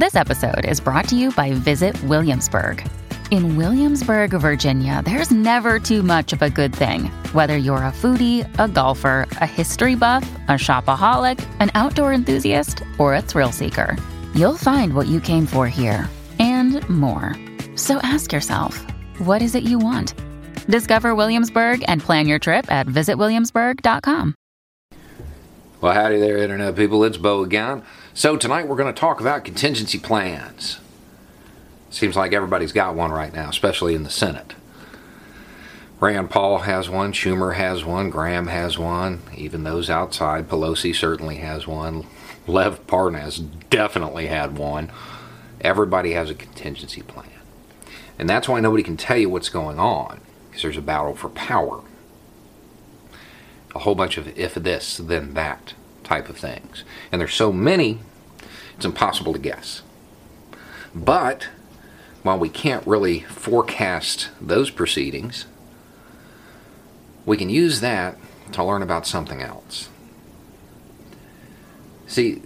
This episode is brought to you by Visit Williamsburg. In Williamsburg, Virginia, there's never too much of a good thing. Whether you're a foodie, a golfer, a history buff, a shopaholic, an outdoor enthusiast, or a thrill seeker, you'll find what you came for here and more. So ask yourself, what is it you want? Discover Williamsburg and plan your trip at visitwilliamsburg.com. Well, howdy there, Internet people. It's Bo again. So tonight we're going to talk about contingency plans. Seems like everybody's got one right now, especially in the Senate. Rand Paul has one, Schumer has one, Graham has one, even those outside. Pelosi certainly has one. Lev Parnas definitely had one. Everybody has a contingency plan. And that's why nobody can tell you what's going on, because there's a battle for power. A whole bunch of if this, then that type of things. And there's so many, it's impossible to guess. But while we can't really forecast those proceedings, we can use that to learn about something else. See,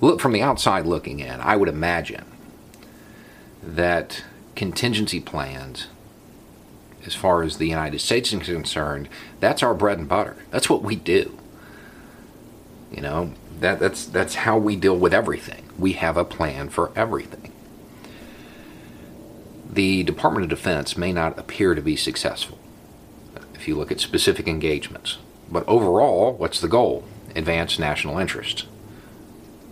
look from the outside looking in, I would imagine that contingency plans, as far as the United States is concerned, that's our bread and butter. That's what we do. You know, that's how we deal with everything. We have a plan for everything. The Department of Defense may not appear to be successful if you look at specific engagements. But overall, what's the goal? Advance national interest.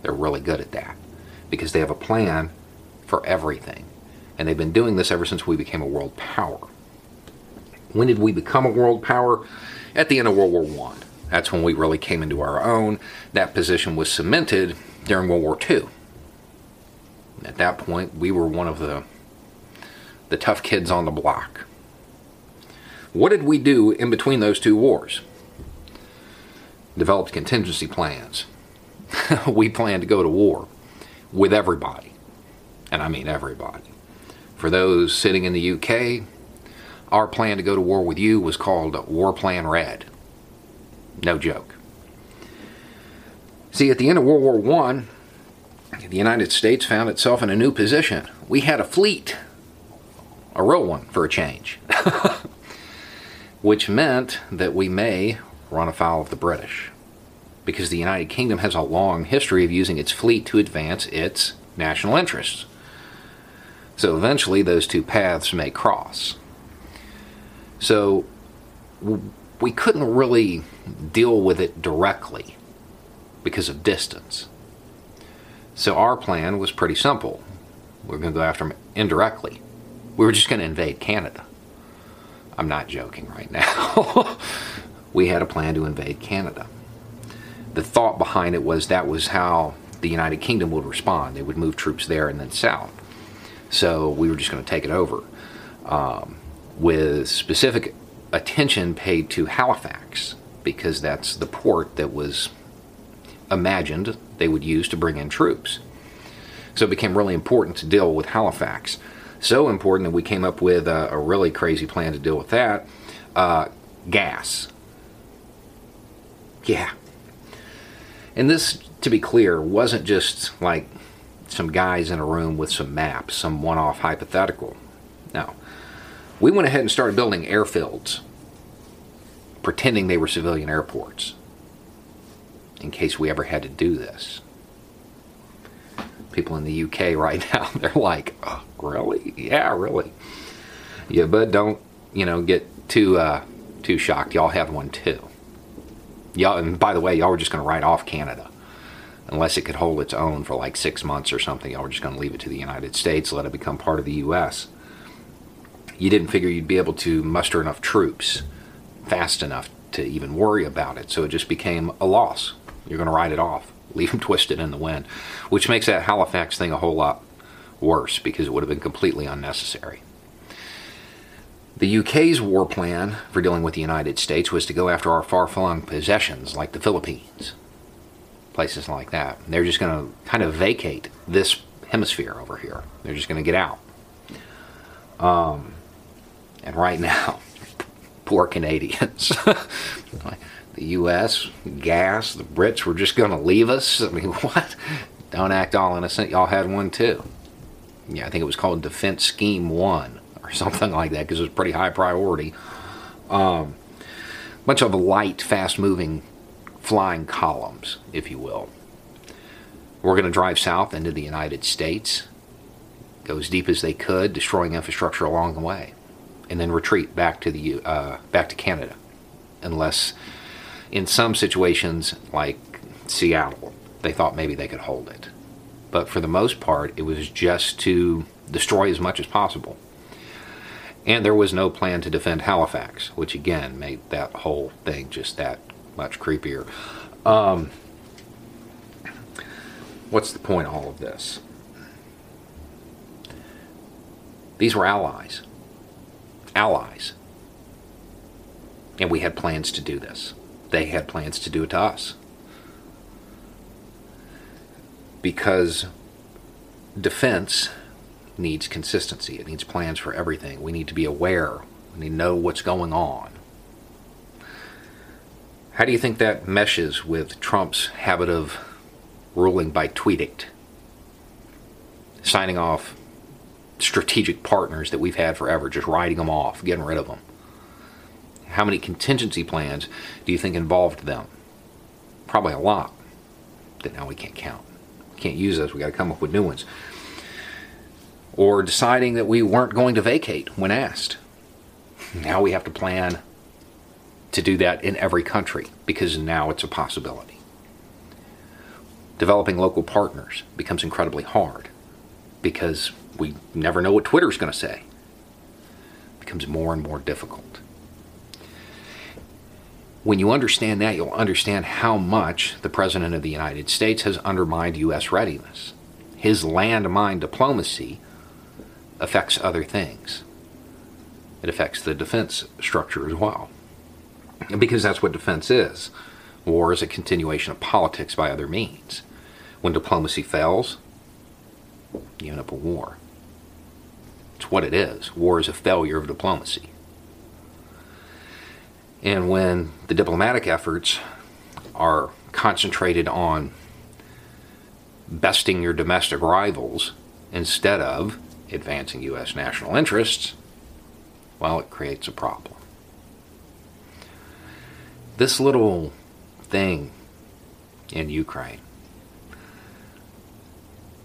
They're really good at that because they have a plan for everything. And they've been doing this ever since we became a world power. When did we become a world power? At the end of World War I. That's when we really came into our own. That position was cemented during World War II. At that point, we were one of the tough kids on the block. What did we do in between those two wars? Developed contingency plans. We planned to go to war with everybody. And I mean everybody. For those sitting in the UK, our plan to go to war with you was called War Plan Red. No joke. See, at the end of World War I, the United States found itself in a new position. We had a fleet, a real one for a change, which meant that we may run afoul of the British because the United Kingdom has a long history of using its fleet to advance its national interests. So eventually those two paths may cross. So we couldn't really deal with it directly because of distance. So our plan was pretty simple. We're going to go after them indirectly. We were just going to invade Canada. I'm not joking right now. We had a plan to invade Canada. The thought behind it was that was how the United Kingdom would respond. They would move troops there and then south. So we were just going to take it over with specific attention paid to Halifax, because that's the port that was imagined they would use to bring in troops. So it became really important to deal with Halifax. So important that we came up with a really crazy plan to deal with that. Gas. Yeah. And this, to be clear, wasn't just like some guys in a room with some maps, some one-off hypothetical. No. We went ahead and started building airfields, pretending they were civilian airports, in case we ever had to do this. People in the UK right now, they're like, oh, really? Yeah, really. Yeah, but don't, get too shocked. Y'all have one too. Y'all, and by the way, y'all were just going to write off Canada. Unless it could hold its own for like 6 months or something, y'all were just going to leave it to the United States, let it become part of the U.S. You didn't figure you'd be able to muster enough troops fast enough to even worry about it. So it just became a loss. You're going to write it off. Leave them twisted in the wind. Which makes that Halifax thing a whole lot worse because it would have been completely unnecessary. The UK's war plan for dealing with the United States was to go after our far-flung possessions like the Philippines. Places like that. And they're just going to kind of vacate this hemisphere over here. They're just going to get out. And right now, poor Canadians. The U.S., gas, the Brits were just going to leave us. I mean, what? Don't act all innocent. Y'all had one too. Yeah, I think it was called Defense Scheme 1 or something like that because it was pretty high priority. Bunch of light, fast-moving, flying columns, if you will. We're going to drive south into the United States, go as deep as they could, destroying infrastructure along the way, and then retreat back to the back to Canada, unless in some situations like Seattle, they thought maybe they could hold it. But for the most part, it was just to destroy as much as possible. And there was no plan to defend Halifax, which again made that whole thing just that much creepier. What's the point of all of this? These were allies. Allies. And we had plans to do this. They had plans to do it to us. Because defense needs consistency. It needs plans for everything. We need to be aware. We need to know what's going on. How do you think that meshes with Trump's habit of ruling by tweet it, signing off strategic partners that we've had forever, just writing them off, getting rid of them? How many contingency plans do you think involved them? Probably a lot that now we can't count. We can't use those. We've got to come up with new ones. Or deciding that we weren't going to vacate when asked. Now we have to plan to do that in every country because now it's a possibility. Developing local partners becomes incredibly hard because we never know what Twitter's going to say. It becomes more and more difficult. When you understand that, you'll understand how much the President of the United States has undermined U.S. readiness. His landmine diplomacy affects other things. It affects the defense structure as well. Because that's what defense is. War is a continuation of politics by other means. When diplomacy fails, you end up with war. It's what it is. War is a failure of diplomacy. And when the diplomatic efforts are concentrated on besting your domestic rivals instead of advancing U.S. national interests, well, it creates a problem. This little thing in Ukraine,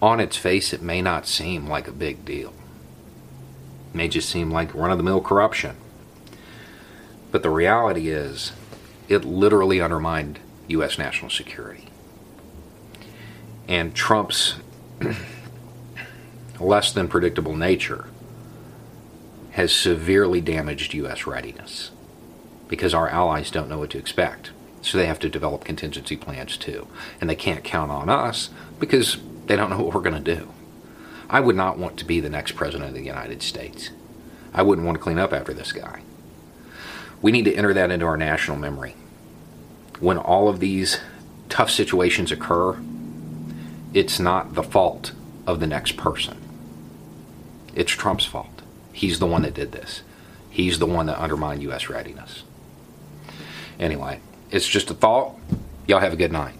on its face, it may not seem like a big deal. It may just seem like run-of-the-mill corruption. But the reality is, it literally undermined U.S. national security. And Trump's less than predictable nature has severely damaged U.S. readiness because our allies don't know what to expect. So they have to develop contingency plans too. And they can't count on us because they don't know what we're going to do. I would not want to be the next president of the United States. I wouldn't want to clean up after this guy. We need to enter that into our national memory. When all of these tough situations occur, it's not the fault of the next person. It's Trump's fault. He's the one that did this. He's the one that undermined U.S. readiness. Anyway, it's just a thought. Y'all have a good night.